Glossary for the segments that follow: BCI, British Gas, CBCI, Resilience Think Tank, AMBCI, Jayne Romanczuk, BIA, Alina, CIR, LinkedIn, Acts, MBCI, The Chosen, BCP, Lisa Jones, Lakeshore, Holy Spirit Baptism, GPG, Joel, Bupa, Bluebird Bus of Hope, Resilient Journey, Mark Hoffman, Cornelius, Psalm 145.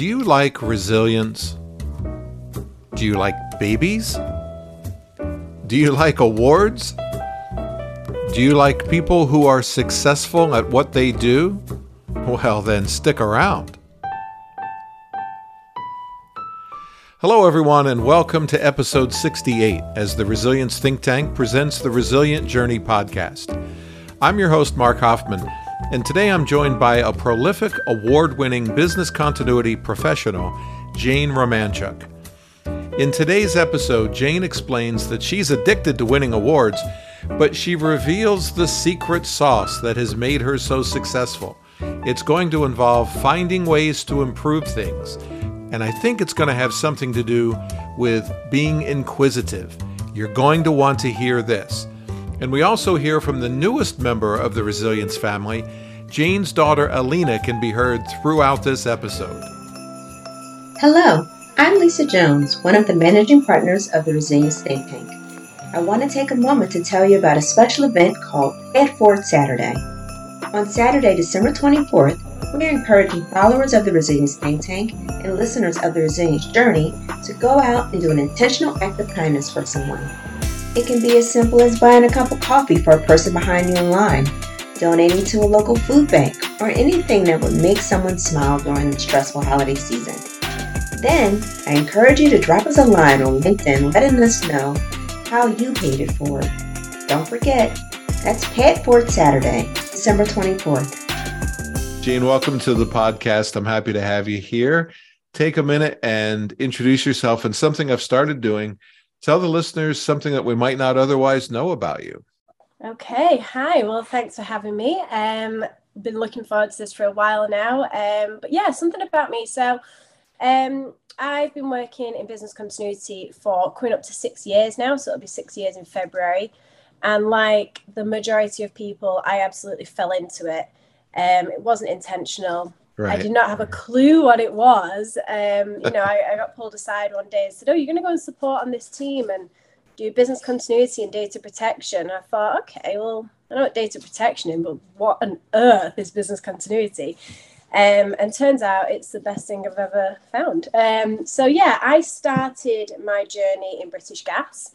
Do you like resilience? Do you like babies? Do you like awards? Do you like people who are successful at what they do? Well, then stick around. Hello, everyone, and welcome to episode 68 as the Resilience Think Tank presents the Resilient Journey podcast. I'm your host, Mark Hoffman, and today I'm joined by a prolific, award-winning business continuity professional, Jayne Romanczuk. In today's episode, Jayne explains that she's addicted to winning awards, but she reveals the secret sauce that has made her so successful. It's going to involve finding ways to improve things, and I think it's going to have something to do with being inquisitive. You're going to want to hear this. And we also hear from the newest member of the Resilience family. Jayne's daughter, Alina, can be heard throughout this episode. Hello, I'm Lisa Jones, one of the managing partners of the Resilience Think Tank. I want to take a moment to tell you about a special event called Pay It Forward Saturday. On Saturday, December 24th, we're encouraging followers of the Resilience Think Tank and listeners of the Resilience Journey to go out and do an intentional act of kindness for someone. It can be as simple as buying a cup of coffee for a person behind you in line, donating to a local food bank, or anything that would make someone smile during the stressful holiday season. Then, I encourage you to drop us a line on LinkedIn letting us know how you paid it forward. Don't forget, that's Pay It Forward Saturday, December 24th. Jayne, welcome to the podcast. I'm happy to have you here. Take a minute and introduce yourself. And something I've started doing, tell the listeners something that we might not otherwise know about you. Okay. Hi. Well, thanks for having me. Been looking forward to this for a while now. But yeah, something about me. So I've been working in business continuity for coming up to 6 years now. So it'll be 6 years in February. And like the majority of people, I absolutely fell into it. It wasn't intentional. Right. I did not have a clue what it was. I got pulled aside one day and said, oh, you're going to go and support on this team and do business continuity and data protection. And I thought, okay, well, I know what data protection is, but what on earth is business continuity? And turns out it's the best thing I've ever found. I started my journey in British Gas.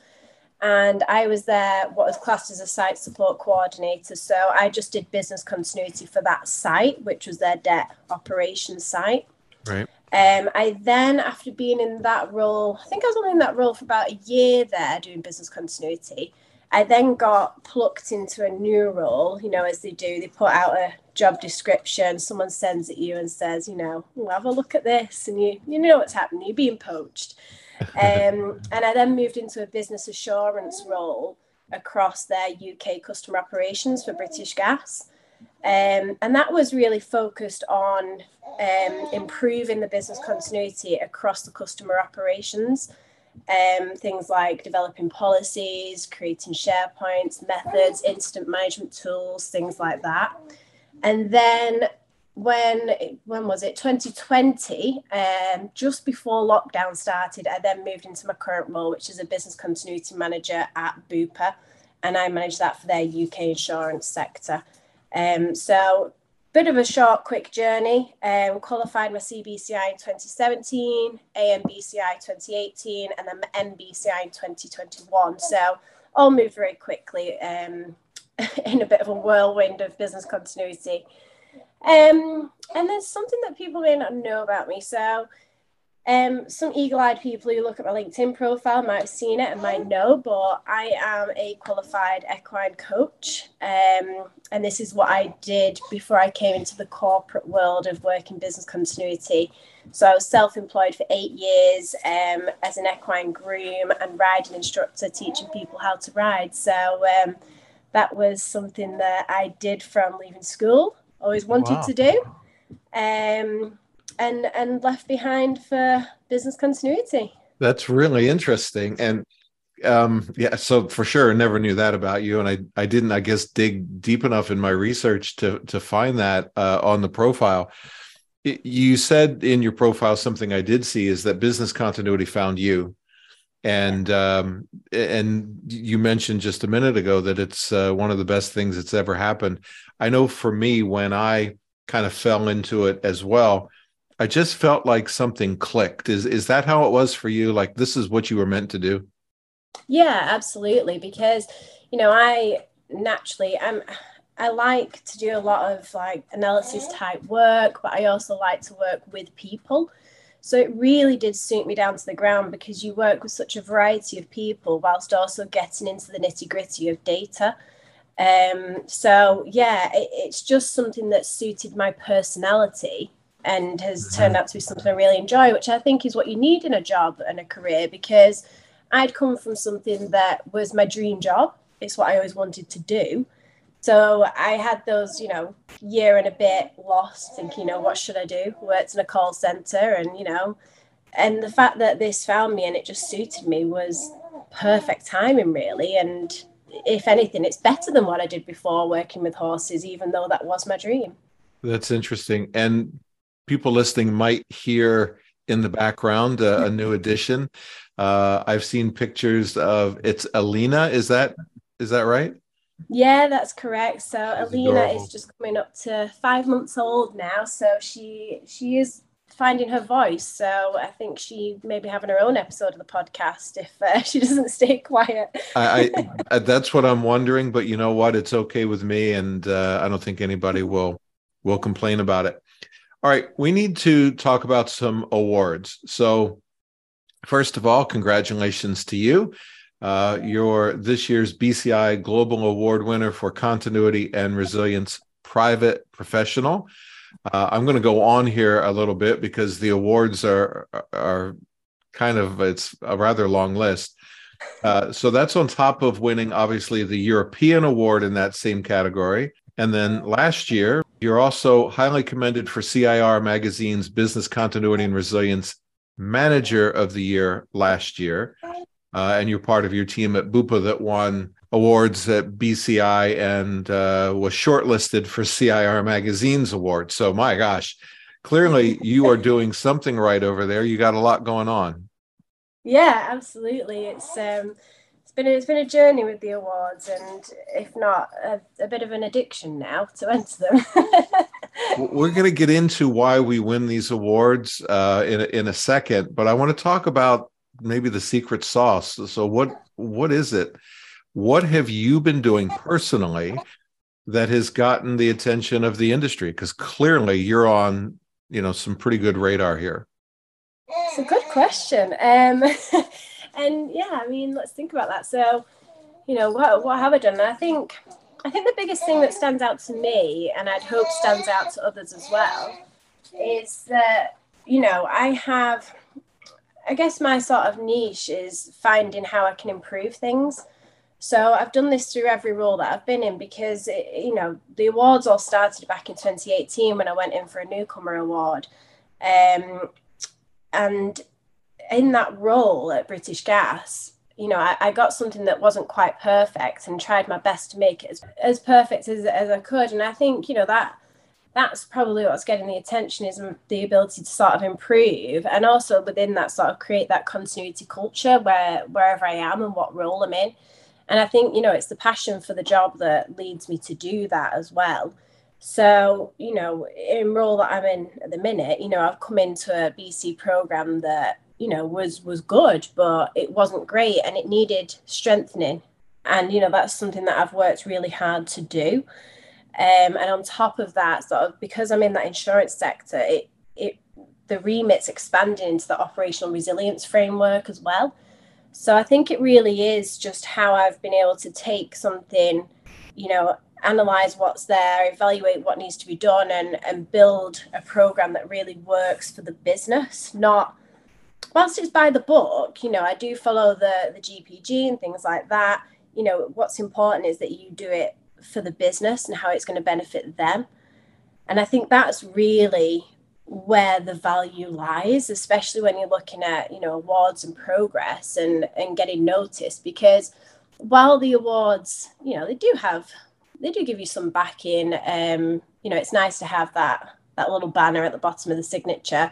And I was there, what was classed as a site support coordinator. So I just did business continuity for that site, which was their debt operations site. Right. I then, after being in that role, I think I was only in that role for about a year there doing business continuity. I then got plucked into a new role, as they do. They put out a job description. Someone sends it you and says, have a look at this. And you know what's happening. You're being poached. And I then moved into a business assurance role across their UK customer operations for British Gas. And that was really focused on improving the business continuity across the customer operations. Things like developing policies, creating SharePoints, methods, incident management tools, things like that. And then when was it? 2020, just before lockdown started, I then moved into my current role, which is a business continuity manager at Bupa, and I manage that for their UK insurance sector. So bit of a short, quick journey. Qualified my CBCI in 2017, AMBCI 2018, and then my MBCI in 2021. So all moved very quickly in a bit of a whirlwind of business continuity. And there's something that people may not know about me. So some eagle-eyed people who look at my LinkedIn profile might have seen it and might know, but I am a qualified equine coach. And this is what I did before I came into the corporate world of work in business continuity. So I was self-employed for 8 years as an equine groom and riding instructor, teaching people how to ride. So that was something that I did from leaving school. Always wanted to do, and left behind for business continuity. That's really interesting, and so for sure, I never knew that about you, and I didn't, I guess, dig deep enough in my research to find that on the profile. You said in your profile something I did see is that business continuity found you, and you mentioned just a minute ago that it's one of the best things that's ever happened. I know for me, when I kind of fell into it as well, I just felt like something clicked. Is that how it was for you? Like, this is what you were meant to do? Yeah, absolutely. Because, you know, I like to do a lot of like analysis type work, but I also like to work with people. So it really did suit me down to the ground, because you work with such a variety of people whilst also getting into the nitty gritty of data. So yeah, it's just something that suited my personality and has turned out to be something I really enjoy, which I think is what you need in a job and a career, because I'd come from something that was my dream job. It's what I always wanted to do. So I had those, you know, year and a bit lost thinking, you know, what should I do? Worked in a call center and, you know, and the fact that this found me and it just suited me was perfect timing, really. And if anything, it's better than what I did before working with horses, even though that was my dream. That's interesting. And people listening might hear in the background a new addition. I've seen pictures of, it's Alina. Is that right? Yeah, that's correct. So she's Alina adorable. Is just coming up to 5 months old now. So she is finding her voice. So I think she may be having her own episode of the podcast if she doesn't stay quiet. I that's what I'm wondering. But you know what? It's okay with me. And I don't think anybody will complain about it. All right. We need to talk about some awards. So first of all, congratulations to you. You're this year's BCI Global Award winner for Continuity and Resilience Private Professional. I'm going to go on here a little bit because the awards are kind of, it's a rather long list. So that's on top of winning, obviously, the European Award in that same category. And then last year, you're also highly commended for CIR Magazine's Business Continuity and Resilience Manager of the Year last year. And you're part of your team at Bupa that won awards at BCI and was shortlisted for CIR Magazine's award. So my gosh, clearly you are doing something right over there. You got a lot going on. Yeah, absolutely. It's been a journey with the awards, and if not a bit of an addiction now to enter them. We're going to get into why we win these awards in a second, but I want to talk about maybe the secret sauce. So what is it? What have you been doing personally that has gotten the attention of the industry? Because clearly you're on, you know, some pretty good radar here. It's a good question. And yeah, I mean, let's think about that. So, you know, what have I done? I think the biggest thing that stands out to me, and I'd hope stands out to others as well, is that, you know, I guess my sort of niche is finding how I can improve things. So I've done this through every role that I've been in, because, you know, the awards all started back in 2018 when I went in for a newcomer award. And in that role at British Gas, you know, I got something that wasn't quite perfect and tried my best to make it as perfect as I could. And I think, you know, that's probably what's getting the attention, is the ability to sort of improve, and also within that sort of create that continuity culture wherever I am and what role I'm in. And I think, you know, it's the passion for the job that leads me to do that as well. So, you know, in role that I'm in at the minute, you know, I've come into a BC program that, you know, was good, but it wasn't great and it needed strengthening. And, you know, that's something that I've worked really hard to do. And on top of that, sort of, because I'm in that insurance sector, the remit's expanding into the operational resilience framework as well. So I think it really is just how I've been able to take something, you know, analyze what's there, evaluate what needs to be done, and build a program that really works for the business. Not whilst it's by the book, you know, I do follow the GPG and things like that. You know, what's important is that you do it for the business and how it's going to benefit them. And I think that's really where the value lies, especially when you're looking at, you know, awards and progress and getting noticed. Because while the awards, you know, they do give you some backing, you know, it's nice to have that little banner at the bottom of the signature.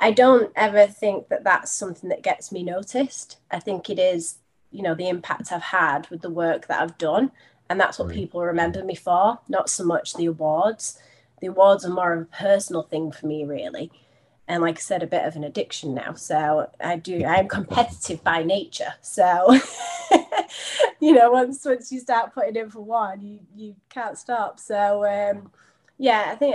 I don't ever think that that's something that gets me noticed. I think it is, you know, the impact I've had with the work that I've done. And that's what people remember me for, not so much the awards. The awards are more of a personal thing for me, really. and like I said, a bit of an addiction now. So I'm competitive by nature. So, you know, once you start putting in for one, you can't stop. So, yeah, I think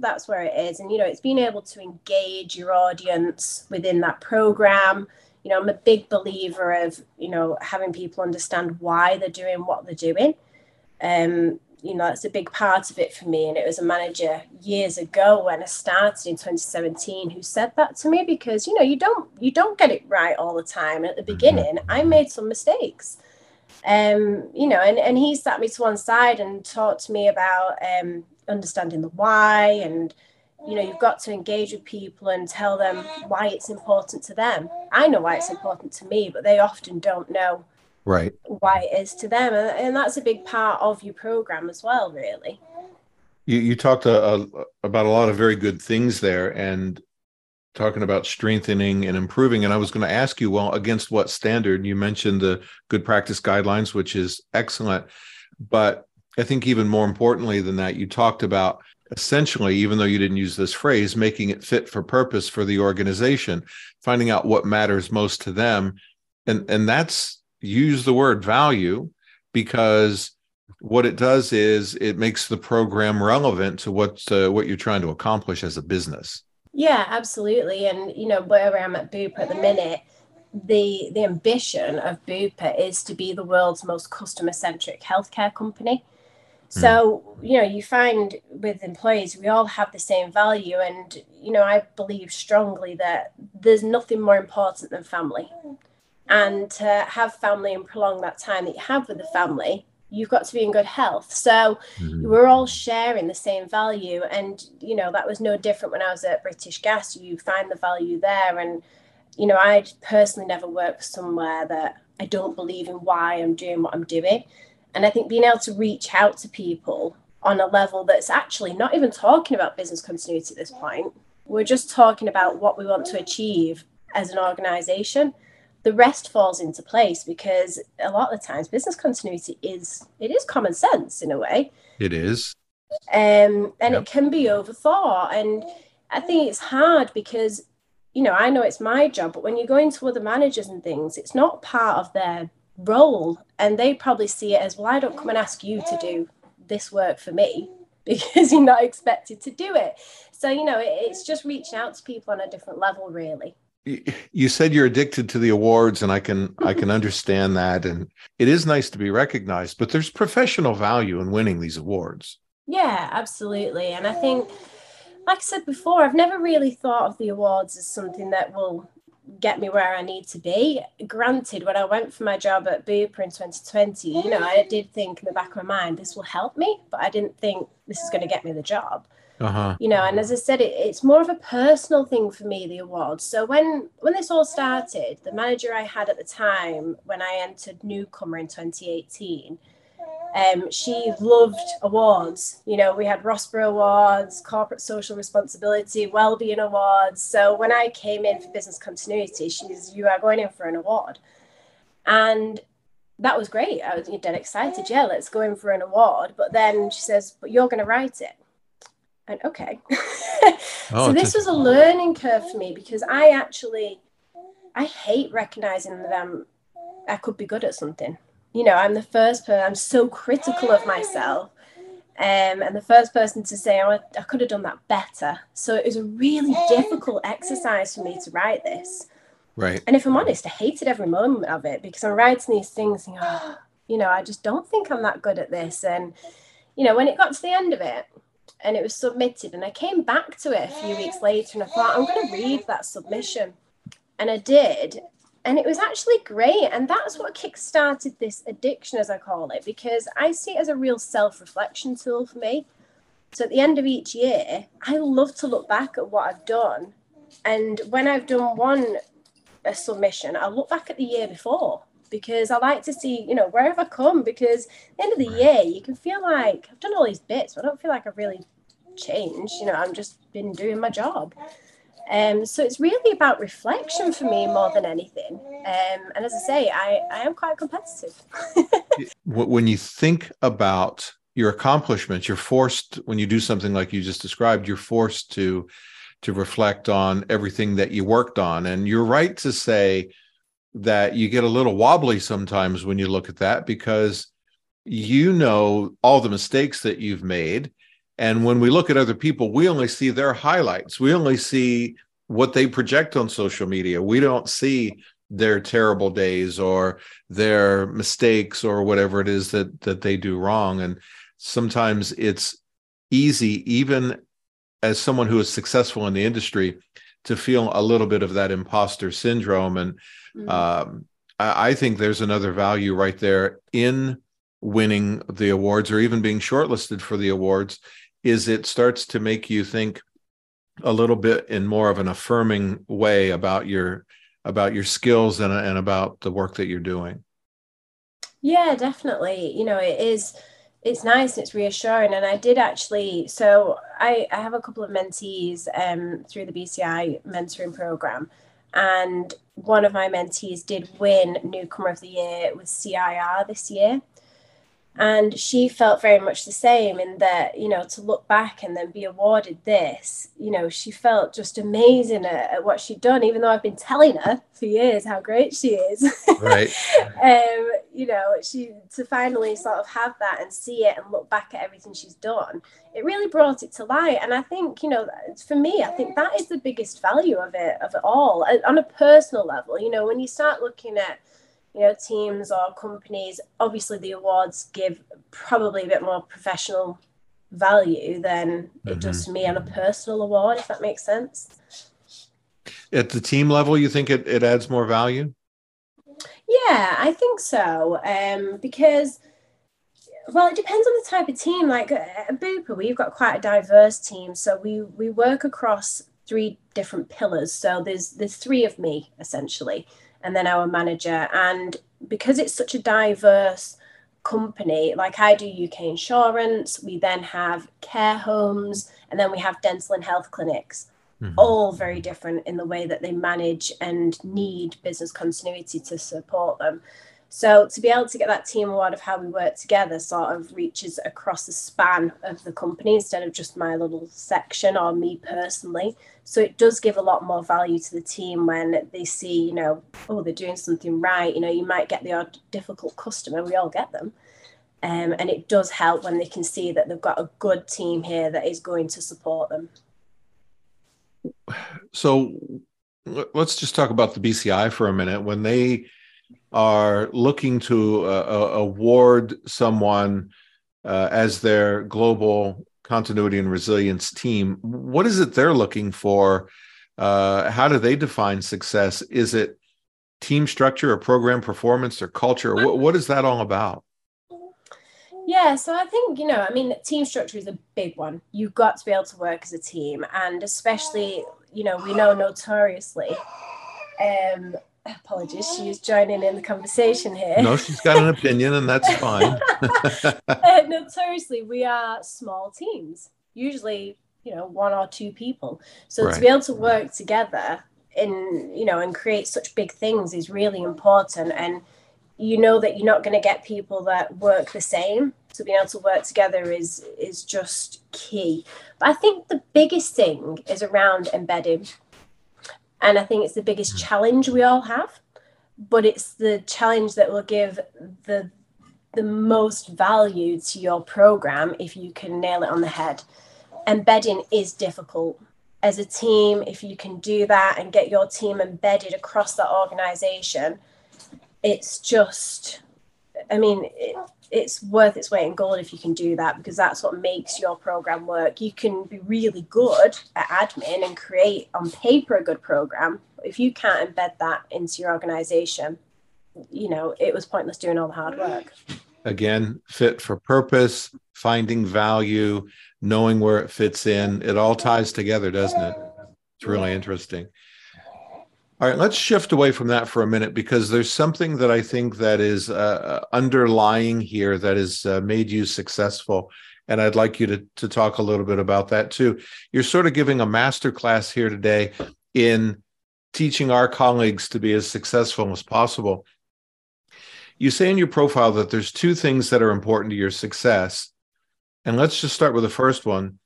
that's where it is. And, you know, it's being able to engage your audience within that program. You know, I'm a big believer of, you know, having people understand why they're doing what they're doing. You know, that's a big part of it for me. And it was a manager years ago when I started in 2017 who said that to me, because, you know, you don't get it right all the time. At the beginning, I made some mistakes, you know, and he sat me to one side and talked to me about understanding the why. And, you know, you've got to engage with people and tell them why it's important to them. I know why it's important to me, but they often don't know right why it is to them, and that's a big part of your program as well, really. You talked about a lot of very good things there, and talking about strengthening and improving, and I was going to ask you, well, against what standard? You mentioned the good practice guidelines, which is excellent, but I think even more importantly than that, you talked about essentially, even though you didn't use this phrase, making it fit for purpose for the organization, finding out what matters most to them, and that's use the word value, because what it does is it makes the program relevant to what you're trying to accomplish as a business. Yeah, absolutely. And, you know, where I'm at Bupa at the minute, the ambition of Bupa is to be the world's most customer-centric healthcare company. So, you know, you find with employees, we all have the same value. And, you know, I believe strongly that there's nothing more important than family. And to have family and prolong that time that you have with the family, you've got to be in good health. So we're all sharing the same value. And, you know, that was no different when I was at British Gas. You find the value there. And, you know, I personally never worked somewhere that I don't believe in why I'm doing what I'm doing. And I think being able to reach out to people on a level that's actually not even talking about business continuity at this point. We're just talking about what we want to achieve as an organization. The rest falls into place, because a lot of the times business continuity is common sense in a way. It is. And It can be overthought. And I think it's hard because, you know, I know it's my job, but when you go into other managers and things, it's not part of their role. And they probably see it as, well, I don't come and ask you to do this work for me, because you're not expected to do it. So, you know, it's just reaching out to people on a different level, really. You said you're addicted to the awards, and I can understand that. And it is nice to be recognized, but there's professional value in winning these awards. Yeah, absolutely. And I think, like I said before, I've never really thought of the awards as something that will get me where I need to be. Granted, when I went for my job at Bupa in 2020, you know, I did think in the back of my mind, this will help me, but I didn't think this is going to get me the job. You know, and as I said, it's more of a personal thing for me, the awards. So when this all started, the manager I had at the time, when I entered Newcomer in 2018, she loved awards. You know, we had Rossborough Awards, Corporate Social Responsibility, Wellbeing Awards. So when I came in for business continuity, you are going in for an award. And that was great. I was dead excited. Yeah, let's go in for an award. But then she says, but you're going to write it. And okay. So this was a learning curve for me, because I hate recognizing that I could be good at something. You know, I'm the first person, I'm so critical of myself. And the first person to say, oh, I could have done that better. So it was a really difficult exercise for me to write this. Right. And if I'm honest, I hated every moment of it, because I'm writing these things and, you know, I just don't think I'm that good at this. And, you know, when it got to the end of it, and it was submitted, and I came back to it a few weeks later, and I thought, I'm going to read that submission. And I did. And it was actually great. And that's what kickstarted this addiction, as I call it, because I see it as a real self-reflection tool for me. So at the end of each year, I love to look back at what I've done. And when I've done a submission, I'll look back at the year before, because I like to see, you know, where have I come? Because at the end of the year, you can feel like I've done all these bits, but I don't feel like I've really changed. You know, I've just been doing my job. So it's really about reflection for me more than anything. And as I say, I am quite competitive. When you think about your accomplishments, you're forced, when you do something like you just described, you're forced to to reflect on everything that you worked on. And you're right to say that you get a little wobbly sometimes when you look at that, because you know all the mistakes that you've made. And when we look at other people, we only see their highlights. We only see what they project on social media. We don't see their terrible days or their mistakes or whatever it is that they do wrong. And sometimes it's easy, even as someone who is successful in the industry, to feel a little bit of that imposter syndrome. And I think there's another value right there in winning the awards, or even being shortlisted for the awards, is it starts to make you think a little bit in more of an affirming way about your skills and about the work that you're doing. Yeah, definitely. You know, it's nice, it's reassuring. And I did actually, so I have a couple of mentees through the BCI mentoring program. And one of my mentees did win Newcomer of the Year with CIR this year. And she felt very much the same in that, you know, to look back and then be awarded this, you know, she felt just amazing at what she'd done, even though I've been telling her for years how great she is. Right. You know, to finally sort of have that and see it and look back at everything she's done, it really brought it to light. And I think, you know, for me, I think that is the biggest value of it all on a personal level. You know, when you start looking at, you know, teams or companies, obviously the awards give probably a bit more professional value than it does to me on a personal award, if that makes sense. At the team level, you think it adds more value? Yeah, I think so. Because, well, it depends on the type of team. Like at Bupa, we've got quite a diverse team. So we work across three different pillars. So there's three of me, essentially, and then our manager. And because it's such a diverse company, like I do UK insurance, we then have care homes, and then we have dental and health clinics, all very different in the way that they manage and need business continuity to support them. So to be able to get that team award of how we work together sort of reaches across the span of the company instead of just my little section or me personally. So it does give a lot more value to the team when they see, you know, oh, they're doing something right. You know, you might get the odd difficult customer. We all get them. And it does help when they can see that they've got a good team here that is going to support them. So let's just talk about the BCI for a minute. When they are looking to award someone as their global continuity and resilience team, what is it they're looking for? How do they define success? Is it team structure or program performance or culture? What is that all about? Yeah, so I think, you know, I mean, team structure is a big one. You've got to be able to work as a team. And especially, you know, we know notoriously, apologies, she's joining in the conversation here. No, she's got an opinion and that's fine. Notoriously, we are small teams, usually, you know, one or two people. So to be able to work together in, you know, and create such big things is really important. And you know that you're not going to get people that work the same. So being able to work together is just key. But I think the biggest thing is around embedding. And I think it's the biggest challenge we all have, but it's the challenge that will give the most value to your program if you can nail it on the head. Embedding is difficult. As a team, if you can do that and get your team embedded across that organization, it's just, I mean, it's worth its weight in gold if you can do that, because that's what makes your program work. You can be really good at admin and create on paper a good program. If you can't embed that into your organization, you know, it was pointless doing all the hard work. Again, fit for purpose, finding value, knowing where it fits in. It all ties together, doesn't it? It's really interesting. All right, let's shift away from that for a minute, because there's something that I think that is underlying here that has made you successful, and I'd like you to talk a little bit about that too. You're sort of giving a masterclass here today in teaching our colleagues to be as successful as possible. You say in your profile that there's two things that are important to your success, and let's just start with the first one.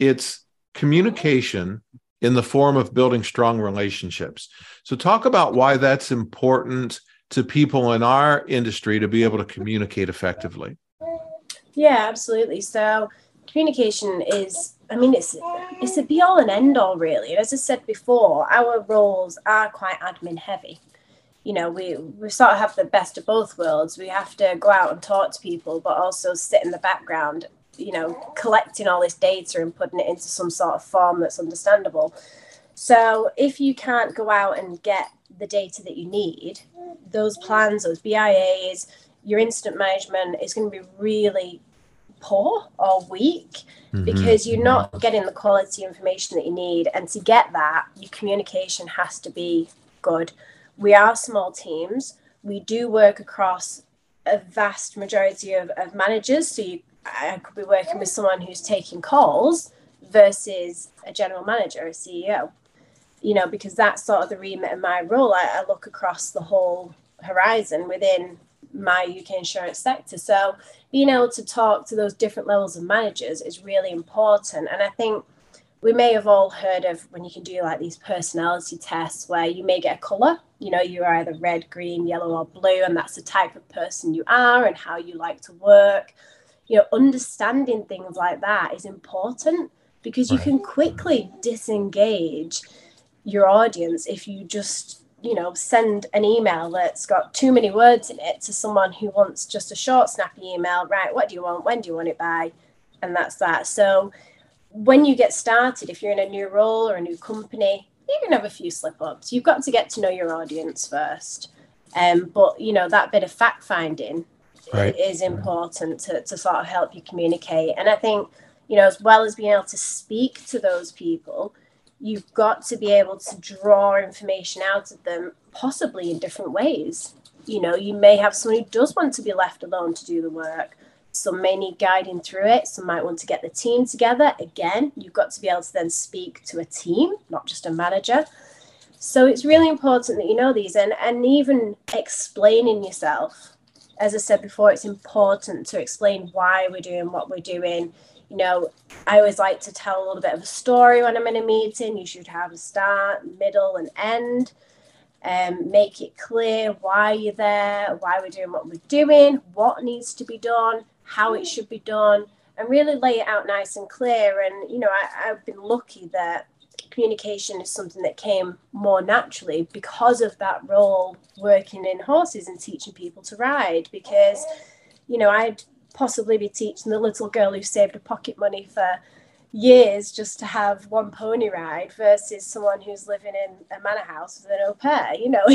It's communication in the form of building strong relationships. So talk about why that's important to people in our industry to be able to communicate effectively. Yeah, absolutely. So communication is, I mean, it's a be all and end all, really. As I said before, our roles are quite admin heavy. You know, we sort of have the best of both worlds. We have to go out and talk to people, but also sit in the background, you know, collecting all this data and putting it into some sort of form that's understandable. So if you can't go out and get the data that you need, those plans, those BIAs, your incident management is going to be really poor or weak, because you're not getting the quality information that you need. And to get that, your communication has to be good. We are small teams. We do work across a vast majority of managers. So I could be working with someone who's taking calls versus a general manager, a CEO, you know, because that's sort of the remit of my role. I look across the whole horizon within my UK insurance sector. So being able to talk to those different levels of managers is really important. And I think we may have all heard of when you can do like these personality tests where you may get a colour, you know, you're either red, green, yellow or blue, and that's the type of person you are and how you like to work. You know, understanding things like that is important because you can quickly disengage your audience if you just, you know, send an email that's got too many words in it to someone who wants just a short, snappy email. Right, what do you want? When do you want it by? And that's that. So when you get started, if you're in a new role or a new company, you're going to have a few slip-ups. You've got to get to know your audience first. But, you know, that bit of fact-finding is important to sort of help you communicate. And I think, you know, as well as being able to speak to those people, you've got to be able to draw information out of them, possibly in different ways. You know, you may have someone who does want to be left alone to do the work. Some may need guiding through it. Some might want to get the team together. Again, you've got to be able to then speak to a team, not just a manager. So it's really important that you know these, and even explaining yourself. As I said before, it's important to explain why we're doing what we're doing. You know, I always like to tell a little bit of a story when I'm in a meeting. You should have a start, middle, and end. Make it clear why you're there, why we're doing what we're doing, what needs to be done, how it should be done, and really lay it out nice and clear. And, you know, I've been lucky that communication is something that came more naturally because of that role working in horses and teaching people to ride, because, you know, I'd possibly be teaching the little girl who saved her pocket money for years just to have one pony ride versus someone who's living in a manor house with an au pair. You know,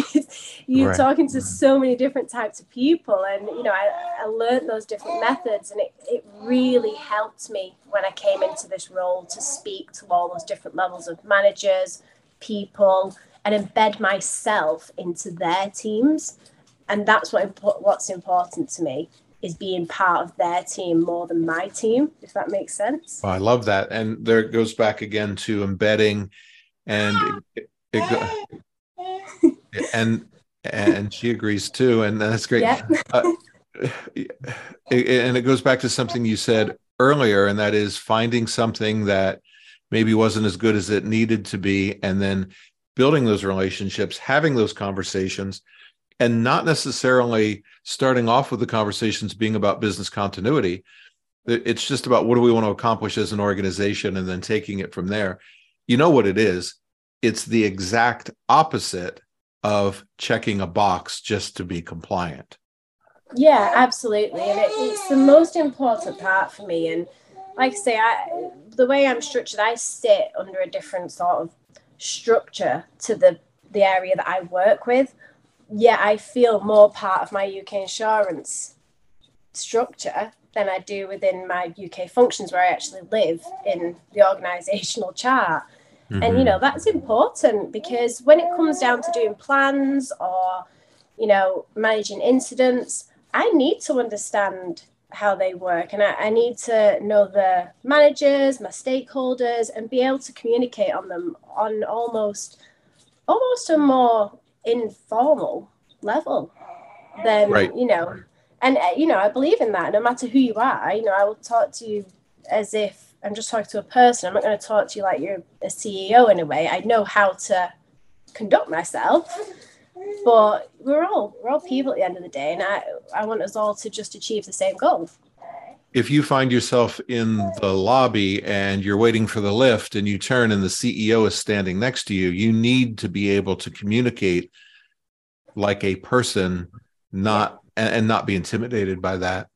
you're talking to so many different types of people, and, you know, I learned those different methods, and it really helped me when I came into this role to speak to all those different levels of managers, people, and embed myself into their teams. And that's what's important to me, is being part of their team more than my team, if that makes sense. Well, I love that. And there it goes back again to embedding and and she agrees too. And that's great. Yeah. And it goes back to something you said earlier, and that is finding something that maybe wasn't as good as it needed to be, and then building those relationships, having those conversations, and not necessarily starting off with the conversations being about business continuity. It's just about what do we want to accomplish as an organization and then taking it from there. You know what it is? It's the exact opposite of checking a box just to be compliant. Yeah, absolutely. And it's the most important part for me. And like I say, the way I'm structured, I sit under a different sort of structure to the area that I work with. Yeah, I feel more part of my UK insurance structure than I do within my UK functions, where I actually live in the organisational chart. And, you know, that's important, because when it comes down to doing plans or, you know, managing incidents, I need to understand how they work, and I need to know the managers, my stakeholders, and be able to communicate on them on almost a more informal level then, you know, and, you know, I believe in that no matter who you are. You know, I will talk to you as if I'm just talking to a person. I'm not going to talk to you like you're a CEO in a way. I know how to conduct myself, but we're all people at the end of the day, and I want us all to just achieve the same goal. If you find yourself in the lobby and you're waiting for the lift and you turn and the CEO is standing next to you, you need to be able to communicate like a person, not be intimidated by that.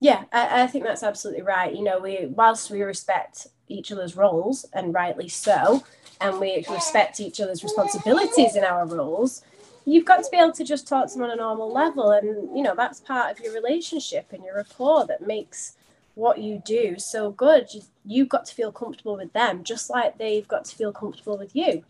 Yeah, I think that's absolutely right. You know, whilst we respect each other's roles, and rightly so, and we respect each other's responsibilities in our roles, you've got to be able to just talk to them on a normal level. And, you know, that's part of your relationship and your rapport that makes what you do so good. You've got to feel comfortable with them, just like they've got to feel comfortable with you.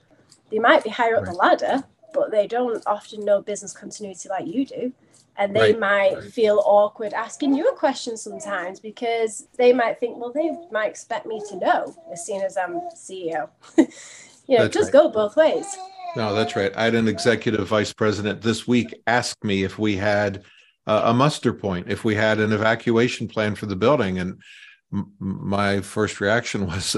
They might be higher up the ladder, but they don't often know business continuity like you do. And they might feel awkward asking you a question sometimes, because they might think, well, they might expect me to know as soon as I'm CEO. You know, just go both ways. No, that's right. I had an executive vice president this week ask me if we had a muster point, if we had an evacuation plan for the building. And my first reaction was,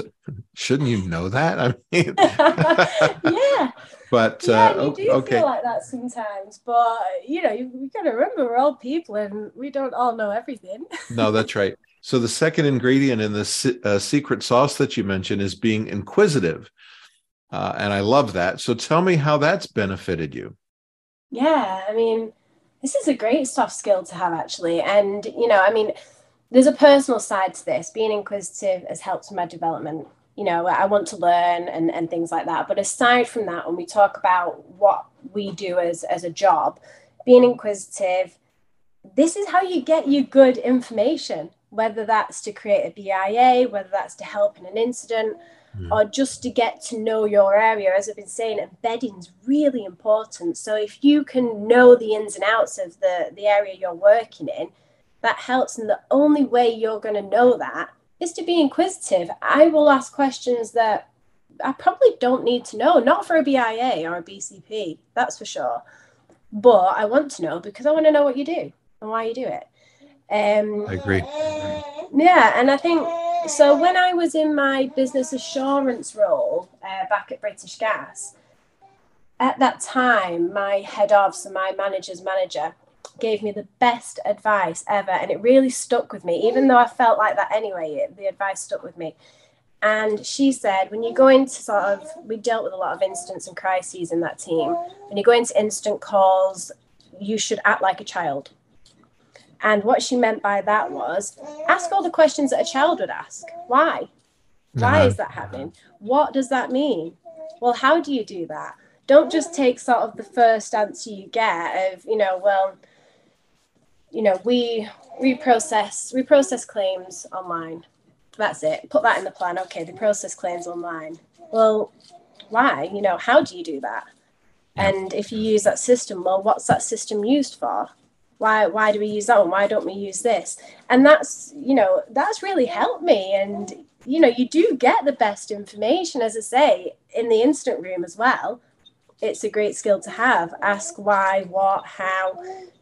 shouldn't you know that? I mean, yeah. But you do feel like that sometimes. But, you know, you've got to remember we're all people and we don't all know everything. No, that's right. So the second ingredient in the secret sauce that you mentioned is being inquisitive. And I love that. So tell me how that's benefited you. Yeah, I mean, this is a great soft skill to have, actually. And, you know, I mean, there's a personal side to this. Being inquisitive has helped my development. You know, I want to learn and things like that. But aside from that, when we talk about what we do as a job, being inquisitive, this is how you get your good information, whether that's to create a BIA, whether that's to help in an incident, or just to get to know your area. As I've been saying, embedding's really important. So if you can know the ins and outs of the area you're working in, that helps. And the only way you're going to know that is to be inquisitive. I will ask questions that I probably don't need to know, not for a BIA or a BCP, that's for sure. But I want to know because I want to know what you do and why you do it. I agree. Yeah, and I think, so when I was in my business assurance role back at British Gas, at that time, my head of, so my manager's manager, gave me the best advice ever. And it really stuck with me, even though I felt like that anyway, the advice stuck with me. And she said, when you go into we dealt with a lot of incidents and crises in that team. When you go into incident calls, you should act like a child. And what she meant by that was, ask all the questions that a child would ask. Why? Why is that happening? What does that mean? Well, how do you do that? Don't just take sort of the first answer you get of, you know, well, you know, we process claims online. That's it. Put that in the plan. Okay, they process claims online. Well, why? You know, how do you do that? And if you use that system, well, what's that system used for? Why do we use that one? Why don't we use this? And that's, you know, that's really helped me. And, you know, you do get the best information, as I say, in the incident room as well. It's a great skill to have. Ask why, what, how,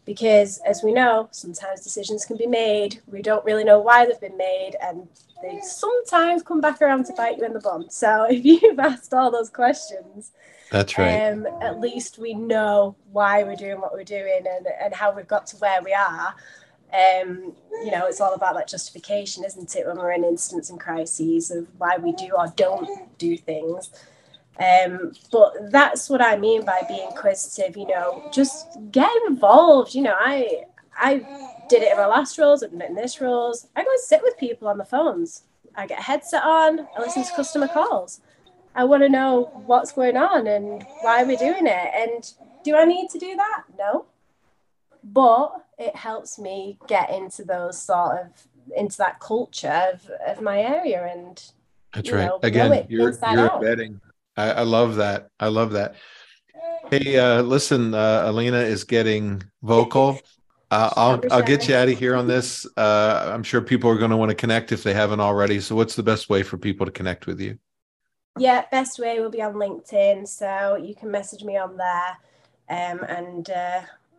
because as we know, sometimes decisions can be made. We don't really know why they've been made, and they sometimes come back around to bite you in the bum. So if you've asked all those questions, that's right. At least we know why we're doing what we're doing and how we've got to where we are. You know, it's all about that justification, isn't it, when we're in incidents and crises of why we do or don't do things. But that's what I mean by being inquisitive, you know, just get involved. You know, I did it in my last roles, I've done it in this roles. I go and sit with people on the phones. I get a headset on, I listen to customer calls. I want to know what's going on and why we're doing it. And do I need to do that? No. But it helps me get into those sort of, into that culture of my area. And that's right. Again, you're embedding. I love that. I love that. Hey, listen, Alina is getting vocal. I'll get you out of here on this. I'm sure people are going to want to connect if they haven't already. So what's the best way for people to connect with you? Yeah, best way will be on LinkedIn, so you can message me on there, and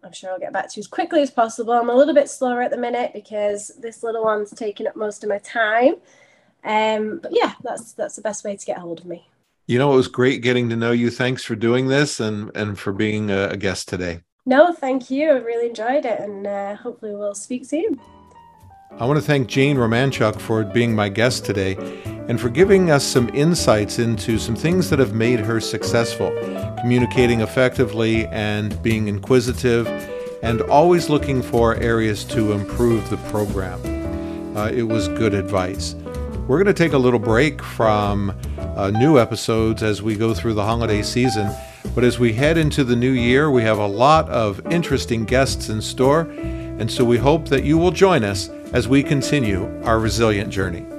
I'm sure I'll get back to you as quickly as possible. I'm a little bit slower at the minute because this little one's taking up most of my time, But yeah, that's the best way to get hold of me. You know, it was great getting to know you. Thanks for doing this and for being a guest today. No, thank you. I really enjoyed it, and hopefully we'll speak soon. I want to thank Jayne Romanczuk for being my guest today and for giving us some insights into some things that have made her successful, communicating effectively and being inquisitive and always looking for areas to improve the program. It was good advice. We're going to take a little break from new episodes as we go through the holiday season. But as we head into the new year, we have a lot of interesting guests in store. And so we hope that you will join us as we continue our Resilient Journey.